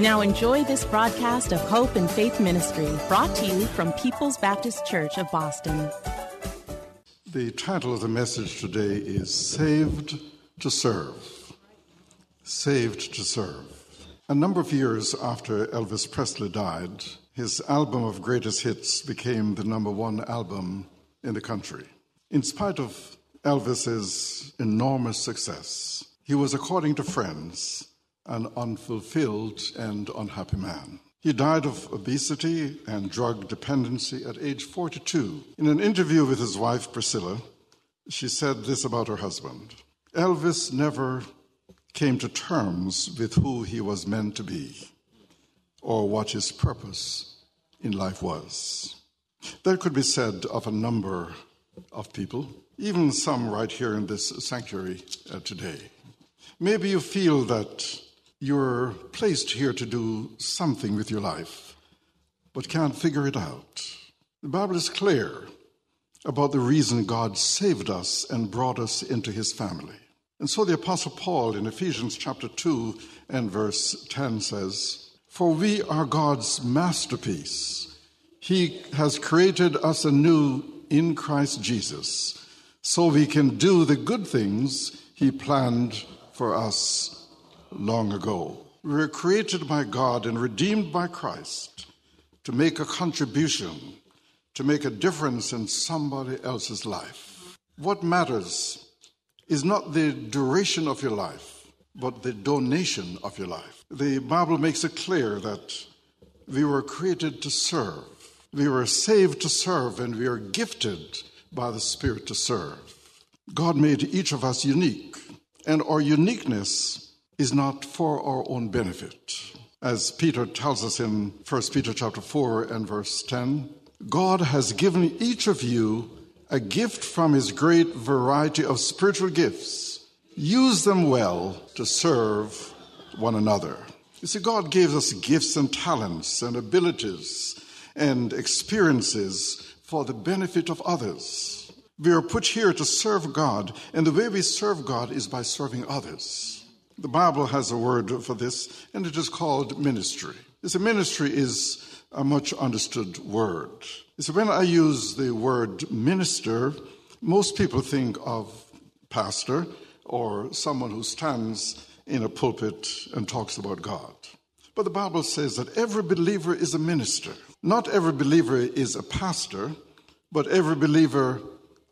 Now enjoy this broadcast of Hope and Faith Ministry, brought to you from People's Baptist Church of Boston. The title of the message today is Saved to Serve. Saved to Serve. A number of years after Elvis Presley died, his album of greatest hits became the number one album in the country. In spite of Elvis's enormous success, he was, according to friends, an unfulfilled and unhappy man. He died of obesity and drug dependency at age 42. In an interview with his wife, Priscilla, she said this about her husband: Elvis never came to terms with who he was meant to be or what his purpose in life was. That could be said of a number of people, even some right here in this sanctuary today. Maybe you feel that you're placed here to do something with your life, but can't figure it out. The Bible is clear about the reason God saved us and brought us into his family. And so the Apostle Paul in Ephesians chapter 2 and verse 10 says, "For we are God's masterpiece. He has created us anew in Christ Jesus, so we can do the good things he planned for us long ago." We were created by God and redeemed by Christ to make a contribution, to make a difference in somebody else's life. What matters is not the duration of your life, but the donation of your life. The Bible makes it clear that we were created to serve. We were saved to serve, and we are gifted by the Spirit to serve. God made each of us unique, and our uniqueness is not for our own benefit. As Peter tells us in First Peter chapter 4 and verse 10, God has given each of you a gift from his great variety of spiritual gifts. Use them well to serve one another. You see, God gave us gifts and talents and abilities and experiences for the benefit of others. We are put here to serve God, and the way we serve God is by serving others. The Bible has a word for this, and it is called ministry. Ministry is a much understood word. So when I use the word minister, most people think of pastor or someone who stands in a pulpit and talks about God. But the Bible says that every believer is a minister. Not every believer is a pastor, but every believer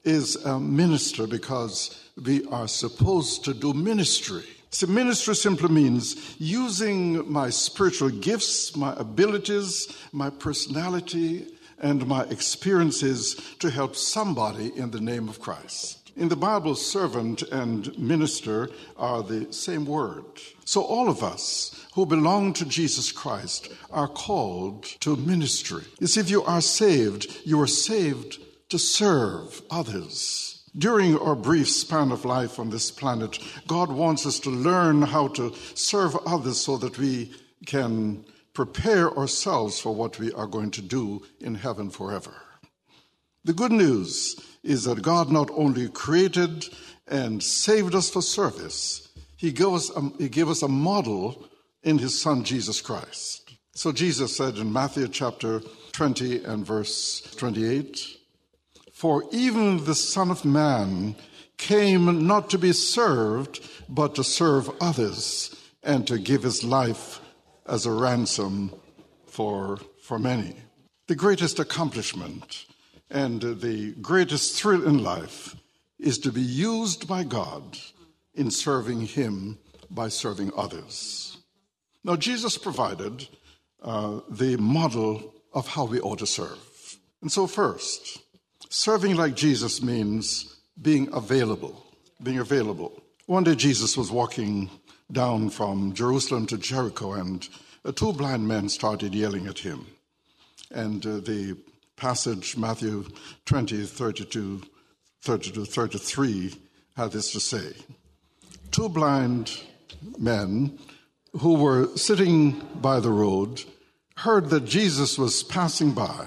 is a minister, because we are supposed to do ministry. So ministry simply means using my spiritual gifts, my abilities, my personality, and my experiences to help somebody in the name of Christ. In the Bible, servant and minister are the same word. So all of us who belong to Jesus Christ are called to ministry. You see, if you are saved to serve others. During our brief span of life on this planet, God wants us to learn how to serve others so that we can prepare ourselves for what we are going to do in heaven forever. The good news is that God not only created and saved us for service, he gave us a model in his Son, Jesus Christ. So Jesus said in Matthew chapter 20 and verse 28, "For even the Son of Man came not to be served, but to serve others, and to give his life as a ransom for many. The greatest accomplishment and the greatest thrill in life is to be used by God in serving Him by serving others. Now, Jesus provided the model of how we ought to serve. And so first, serving like Jesus means being available, One day Jesus was walking down from Jerusalem to Jericho, and two blind men started yelling at Him. And the passage, Matthew 20, 32-33, had this to say. Two blind men who were sitting by the road heard that Jesus was passing by.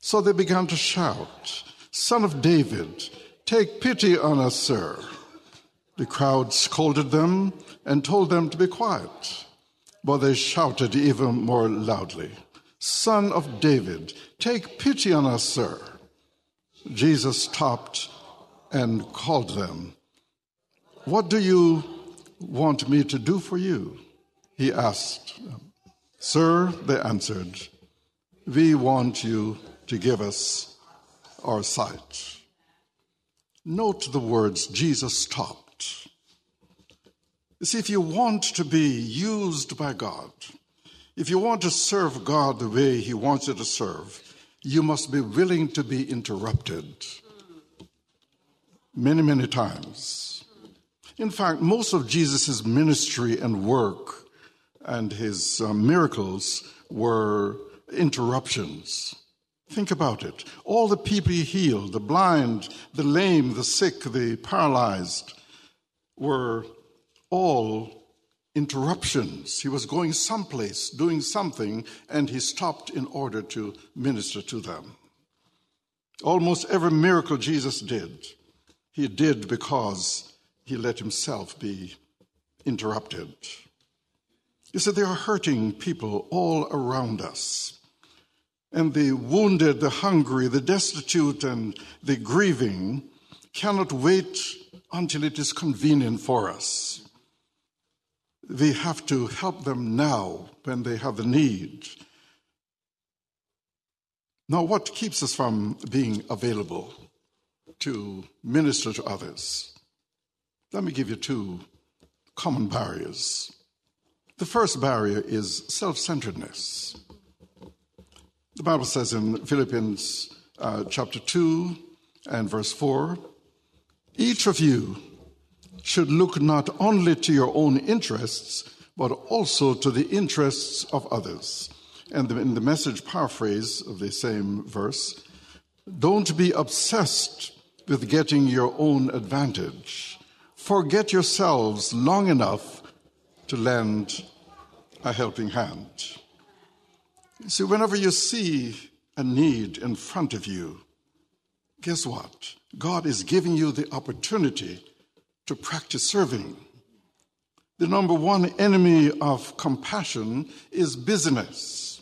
So they began to shout, "Son of David, take pity on us, sir." The crowd scolded them and told them to be quiet. But they shouted even more loudly, "Son of David, take pity on us, sir." Jesus stopped and called them. "What do you want me to do for you?" He asked. "Sir," they answered, "we want you to give us our sight." Note the words, Jesus stopped. You see, if you want to be used by God, if you want to serve God the way He wants you to serve, you must be willing to be interrupted many, many times. In fact, most of Jesus' ministry and work and His miracles were interruptions. Think about it. All the people He healed, the blind, the lame, the sick, the paralyzed, were all interruptions. He was going someplace, doing something, and He stopped in order to minister to them. Almost every miracle Jesus did, He did because He let Himself be interrupted. You see, there are hurting people all around us. And the wounded, the hungry, the destitute, and the grieving cannot wait until it is convenient for us. We have to help them now when they have the need. Now, what keeps us from being available to minister to others? Let me give you two common barriers. The first barrier is self-centeredness. The Bible says in Philippians chapter 2 and verse 4, "Each of you should look not only to your own interests, but also to the interests of others." And in the Message paraphrase of the same verse, "Don't be obsessed with getting your own advantage. Forget yourselves long enough to lend a helping hand." You see, whenever you see a need in front of you, guess what? God is giving you the opportunity to practice serving. The number one enemy of compassion is busyness.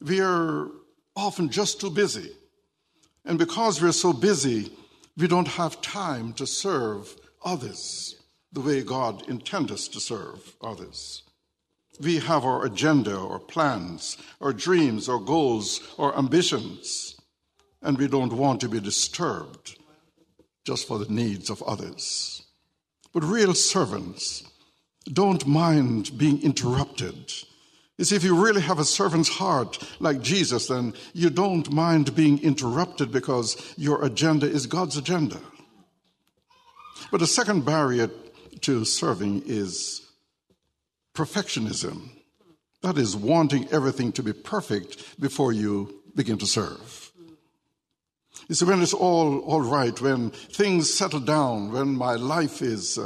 We are often just too busy. And because we're so busy, we don't have time to serve others the way God intends us to serve others. We have our agenda or plans or dreams or goals or ambitions, and we don't want to be disturbed just for the needs of others. But real servants don't mind being interrupted. You see, if you really have a servant's heart like Jesus, then you don't mind being interrupted because your agenda is God's agenda. But the second barrier to serving is perfectionism. That is, wanting everything to be perfect before you begin to serve. You see, when it's all right, when things settle down, when my life is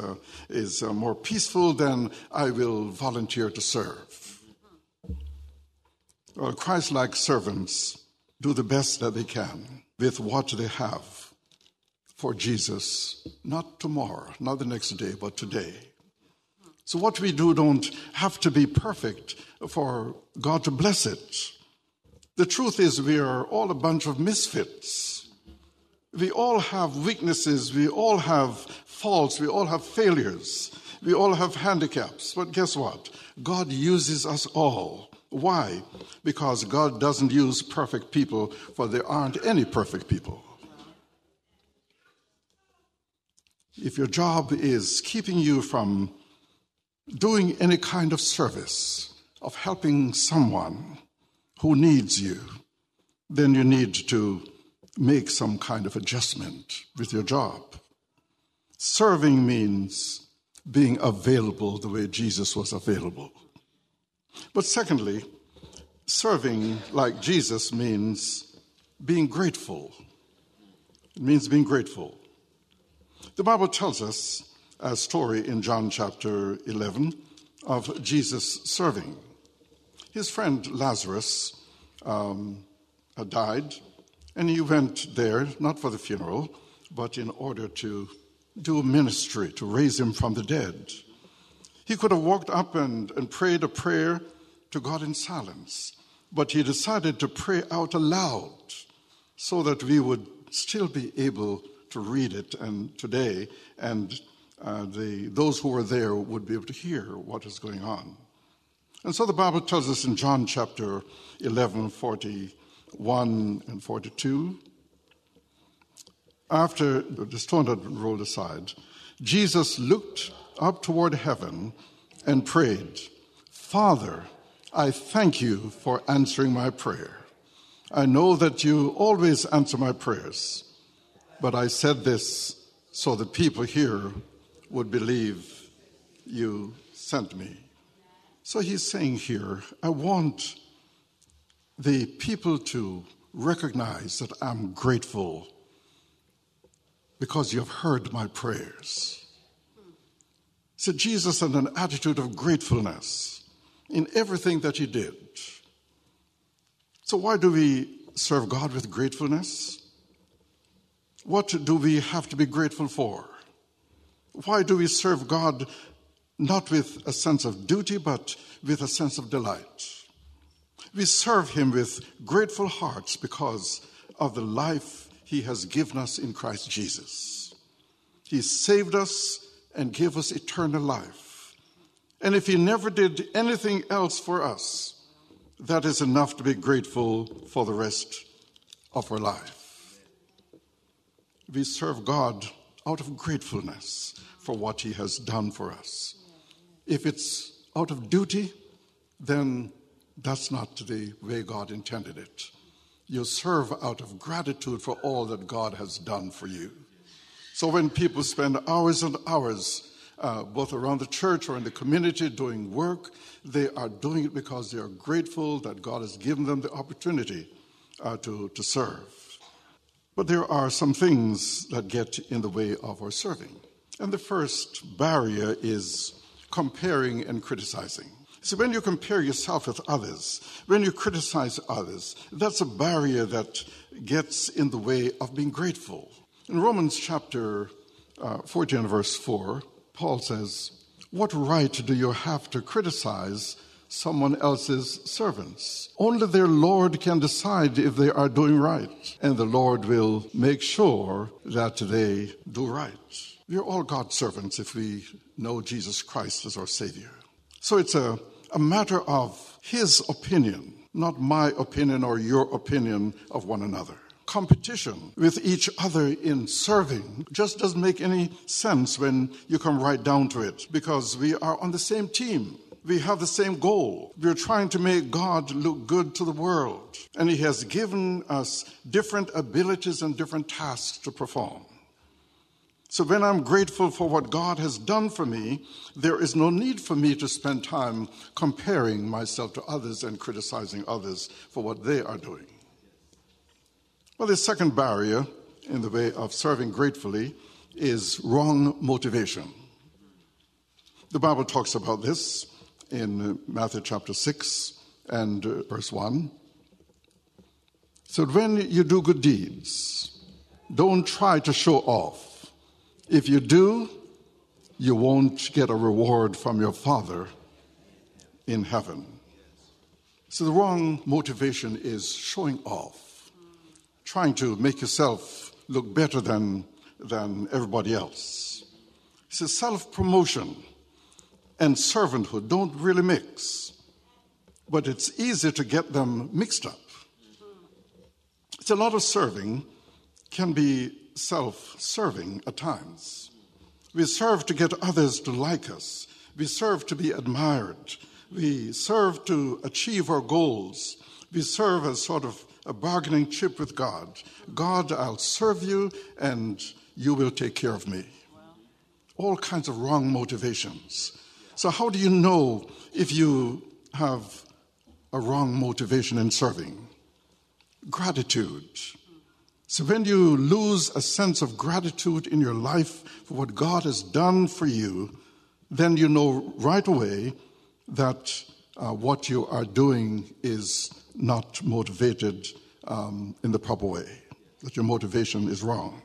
more peaceful, then I will volunteer to serve. Well, Christ-like servants do the best that they can with what they have for Jesus, not tomorrow, not the next day, but today. So what we do don't have to be perfect for God to bless it. The truth is we are all a bunch of misfits. We all have weaknesses, we all have faults, we all have failures, we all have handicaps. But guess what? God uses us all Why? Because God doesn't use perfect people, for there aren't any perfect people. If your job is keeping you from doing any kind of service, of helping someone who needs you, then you need to make some kind of adjustment with your job. Serving means being available the way Jesus was available. But secondly, serving like Jesus means being grateful. It means being grateful. The Bible tells us a story in John chapter 11 of Jesus serving. His friend Lazarus had died, and he went there, not for the funeral, but in order to do ministry, to raise him from the dead. He could have walked up and prayed a prayer to God in silence, but he decided to pray out aloud so that we would still be able to read it and today, and those who were there would be able to hear what is going on. And so the Bible tells us in John chapter 11, 41 and 42, after the stone had rolled aside, Jesus looked up toward heaven and prayed, "Father, I thank you for answering my prayer. I know that you always answer my prayers, but I said this so the people here would believe you sent me." So he's saying here, I want the people to recognize that I'm grateful because you have heard my prayers. So Jesus had an attitude of gratefulness in everything that he did. So why do we serve God with gratefulness? What do we have to be grateful for? Why do we serve God not with a sense of duty, but with a sense of delight? We serve him with grateful hearts because of the life he has given us in Christ Jesus. He saved us and gave us eternal life. And if he never did anything else for us, that is enough to be grateful for the rest of our life. We serve God out of gratefulness for what he has done for us. If it's out of duty, then that's not the way God intended it. You serve out of gratitude for all that God has done for you. So when people spend hours and hours both around the church or in the community doing work, they are doing it because they are grateful that God has given them the opportunity to serve. But there are some things that get in the way of our serving. And the first barrier is comparing and criticizing. See, when you compare yourself with others, when you criticize others, that's a barrier that gets in the way of being grateful. In Romans chapter 14, verse 4, Paul says, "What right do you have to criticize someone else's servants? Only their Lord can decide if they are doing right, and the Lord will make sure that they do right." We're all God's servants if we know Jesus Christ as our Savior. So it's a matter of his opinion, not my opinion or your opinion of one another. Competition with each other in serving just doesn't make any sense when you come right down to it, because we are on the same team. We have the same goal. We're trying to make God look good to the world. And he has given us different abilities and different tasks to perform. So when I'm grateful for what God has done for me, there is no need for me to spend time comparing myself to others and criticizing others for what they are doing. Well, the second barrier in the way of serving gratefully is wrong motivation. The Bible talks about this in Matthew chapter 6 and verse 1. So when you do good deeds, don't try to show off. If you do, you won't get a reward from your Father in heaven. So the wrong motivation is showing off, trying to make yourself look better than everybody else. So self-promotion and servanthood don't really mix. but it's easy to get them mixed up. It's a lot of serving can be self-serving at times. We serve to get others to like us. We serve to be admired. We serve to achieve our goals. We serve as sort of a bargaining chip with God. God, I'll serve you, and you will take care of me. All kinds of wrong motivations. So how do you know if you have a wrong motivation in serving? Gratitude. So when you lose a sense of gratitude in your life for what God has done for you, then you know right away that what you are doing is not motivated in the proper way, that your motivation is wrong.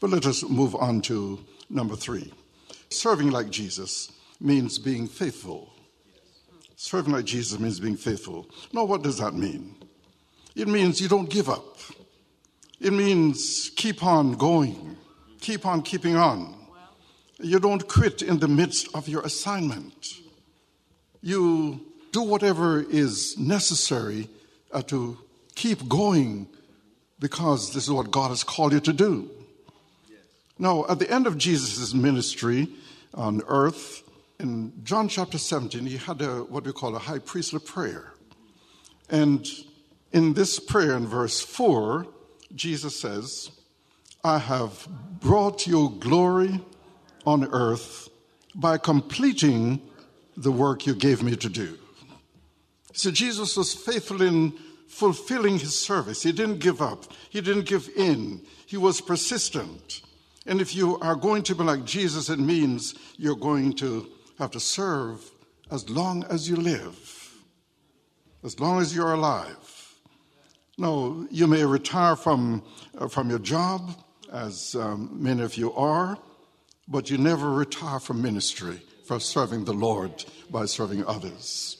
But let us move on to number 3. Serving like Jesus means being faithful. Serving like Jesus means being faithful. Now, what does that mean? It means you don't give up. It means keep on going, keep on keeping on. You don't quit in the midst of your assignment. You do whatever is necessary to keep going, because this is what God has called you to do. Now, at the end of Jesus' ministry on earth, in John chapter 17, he had what we call a high priestly prayer. And in this prayer, in verse 4, Jesus says, I have brought you glory on earth by completing the work you gave me to do. So Jesus was faithful in fulfilling his service. He didn't give up. He didn't give in. He was persistent. And if you are going to be like Jesus, it means you're going to have to serve as long as you live, as long as you're alive. Now, you may retire from your job, as many of you are, but you never retire from ministry, from serving the Lord by serving others.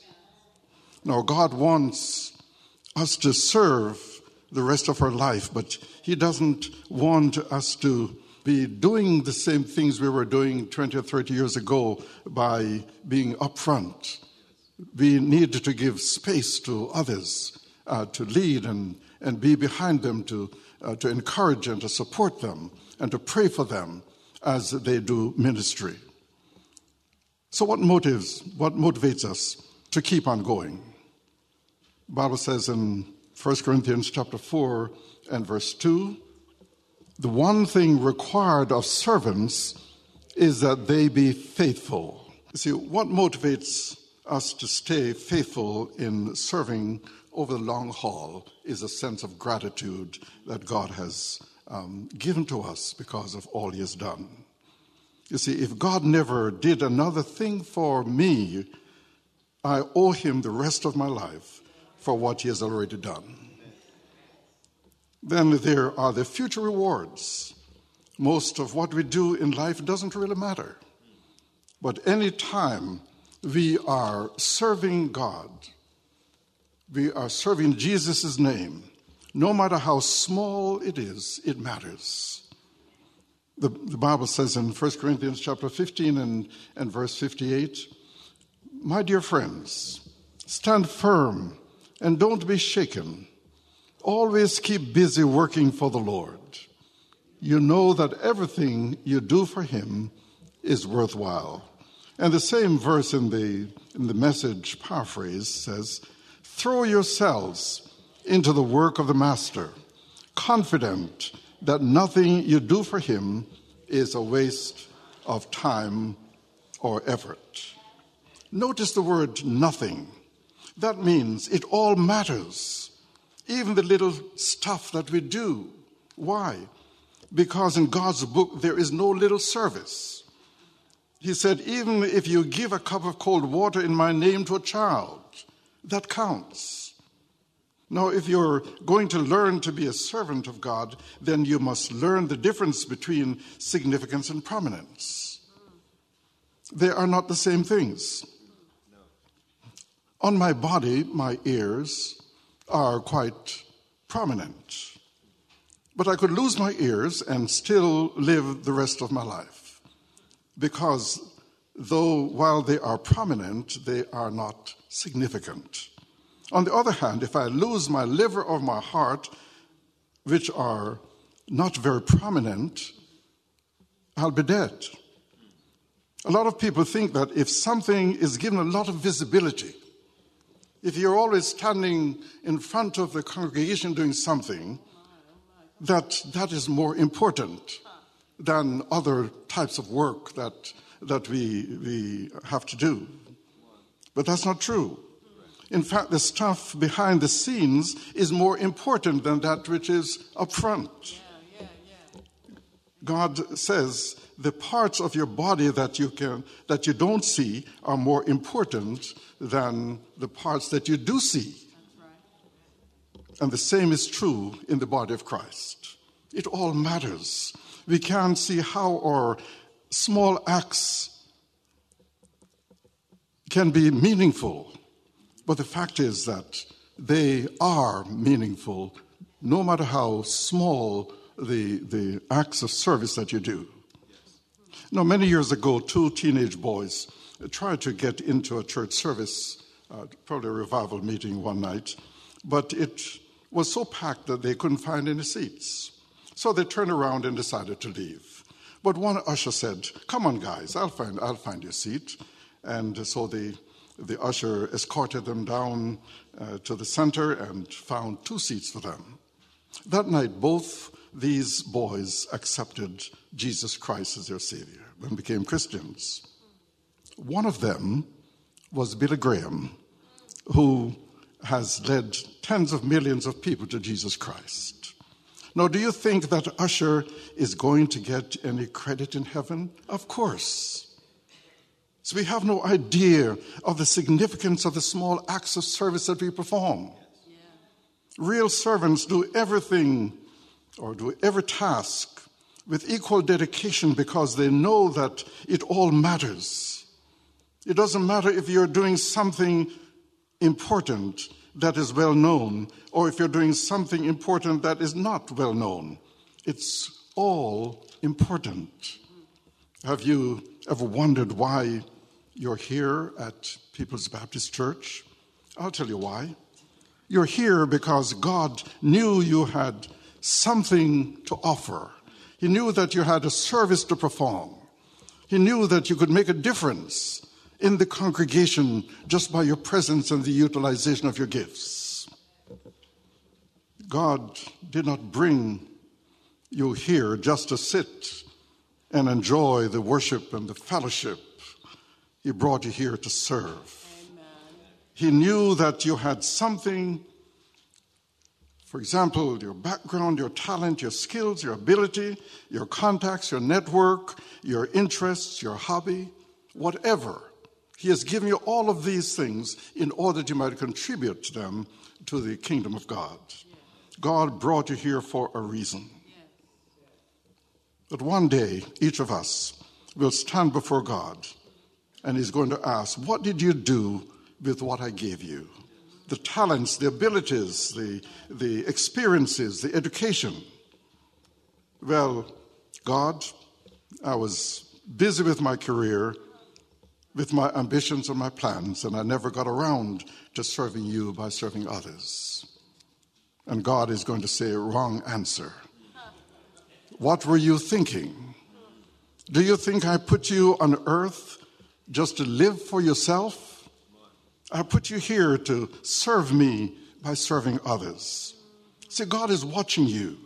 Now, God wants us to serve the rest of our life, but he doesn't want us to be doing the same things we were doing 20 or 30 years ago by being upfront. We need to give space to others to lead and be behind them, to encourage and to support them and to pray for them as they do ministry. So what motivates us to keep on going? The Bible says in First Corinthians chapter 4 and verse 2, the one thing required of servants is that they be faithful. You see, what motivates us to stay faithful in serving over the long haul is a sense of gratitude that God has given to us because of all he has done. You see, if God never did another thing for me, I owe him the rest of my life for what he has already done. Then there are the future rewards. Most of what we do in life doesn't really matter. But any time we are serving God, we are serving Jesus' name, no matter how small it is, it matters. The Bible says in 1 Corinthians chapter 15 and verse 58, my dear friends, stand firm and don't be shaken. Always keep busy working for the Lord. You know that everything you do for him is worthwhile. And the same verse in the Message paraphrase says, throw yourselves into the work of the Master, confident that nothing you do for him is a waste of time or effort. Notice the word nothing. That means it all matters. Even the little stuff that we do. Why? Because in God's book, there is no little service. He said, even if you give a cup of cold water in my name to a child, that counts. Now, if you're going to learn to be a servant of God, then you must learn the difference between significance and prominence. They are not the same things. On my body, my ears are quite prominent. But I could lose my ears and still live the rest of my life, because though while they are prominent, they are not significant. On the other hand, if I lose my liver or my heart, which are not very prominent, I'll be dead. A lot of people think that if something is given a lot of visibility, if you're always standing in front of the congregation doing something, that is more important than other types of work that we have to do. But that's not true. In fact, the stuff behind the scenes is more important than that which is up front. God says the parts of your body that you don't see are more important than the parts that you do see. And the same is true in the body of Christ. It all matters. We can't see how our small acts can be meaningful, but the fact is that they are meaningful no matter how small the acts of service that you do. Now, many years ago, two teenage boys tried to get into a church service, probably a revival meeting one night, but it was so packed that they couldn't find any seats. So they turned around and decided to leave. But one usher said, "Come on, guys, I'll find your seat." And so the usher escorted them down to the center and found two seats for them. That night, both these boys accepted Jesus Christ as their Savior and became Christians. One of them was Billy Graham, who has led tens of millions of people to Jesus Christ. Now, do you think that usher is going to get any credit in heaven? Of course. So we have no idea of the significance of the small acts of service that we perform. Real servants do everything or do every task with equal dedication because they know that it all matters. It doesn't matter if you're doing something important that is well known or if you're doing something important that is not well known. It's all important. Have you ever wondered why you're here at People's Baptist Church? I'll tell you why. You're here because God knew you had something to offer. He knew that you had a service to perform. He knew that you could make a difference in the congregation just by your presence and the utilization of your gifts. God did not bring you here just to sit and enjoy the worship and the fellowship. He brought you here to serve. Amen. He knew that you had something. For example, your background, your talent, your skills, your ability, your contacts, your network, your interests, your hobby, whatever. He has given you all of these things in order that you might contribute to them to the kingdom of God. God brought you here for a reason. But one day, each of us will stand before God, and he's going to ask, what did you do with what I gave you? The talents, the abilities, the experiences, the education. Well, God, I was busy with my career, with my ambitions and my plans, and I never got around to serving you by serving others. And God is going to say, wrong answer. What were you thinking? Do you think I put you on earth just to live for yourself? I put you here to serve me by serving others. See, God is watching you.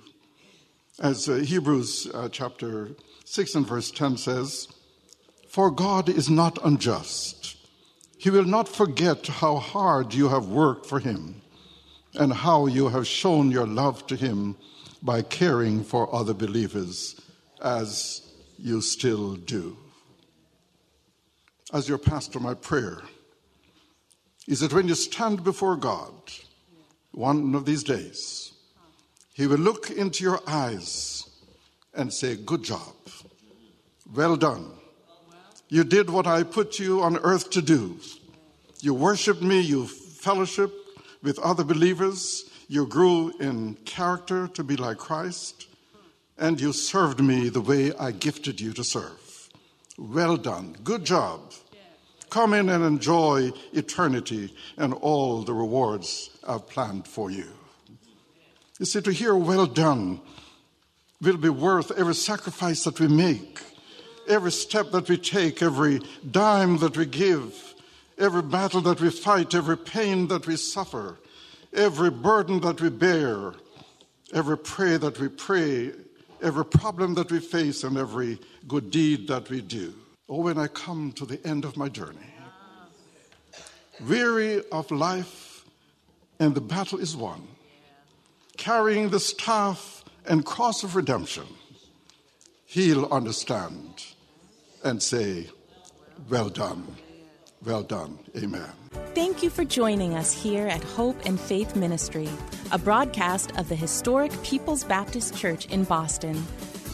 As Hebrews chapter 6 and verse 10 says, "For God is not unjust. He will not forget how hard you have worked for him and how you have shown your love to him by caring for other believers as you still do." As your pastor, my prayer is that when you stand before God one of these days, he will look into your eyes and say, "Good job. Well done. You did what I put you on earth to do. You worshiped me, you fellowshiped with other believers, you grew in character to be like Christ, and you served me the way I gifted you to serve. Well done. Good job. Come in and enjoy eternity and all the rewards I've planned for you. You see, to hear well done will be worth every sacrifice that we make, every step that we take, every dime that we give, every battle that we fight, every pain that we suffer, every burden that we bear, every prayer that we pray, every problem that we face, and every good deed that we do. Or when I come to the end of my journey, weary of life, and the battle is won, carrying the staff and cross of redemption, he'll understand and say, well done. Well done. Amen. Thank you for joining us here at Hope and Faith Ministry, a broadcast of the historic People's Baptist Church in Boston.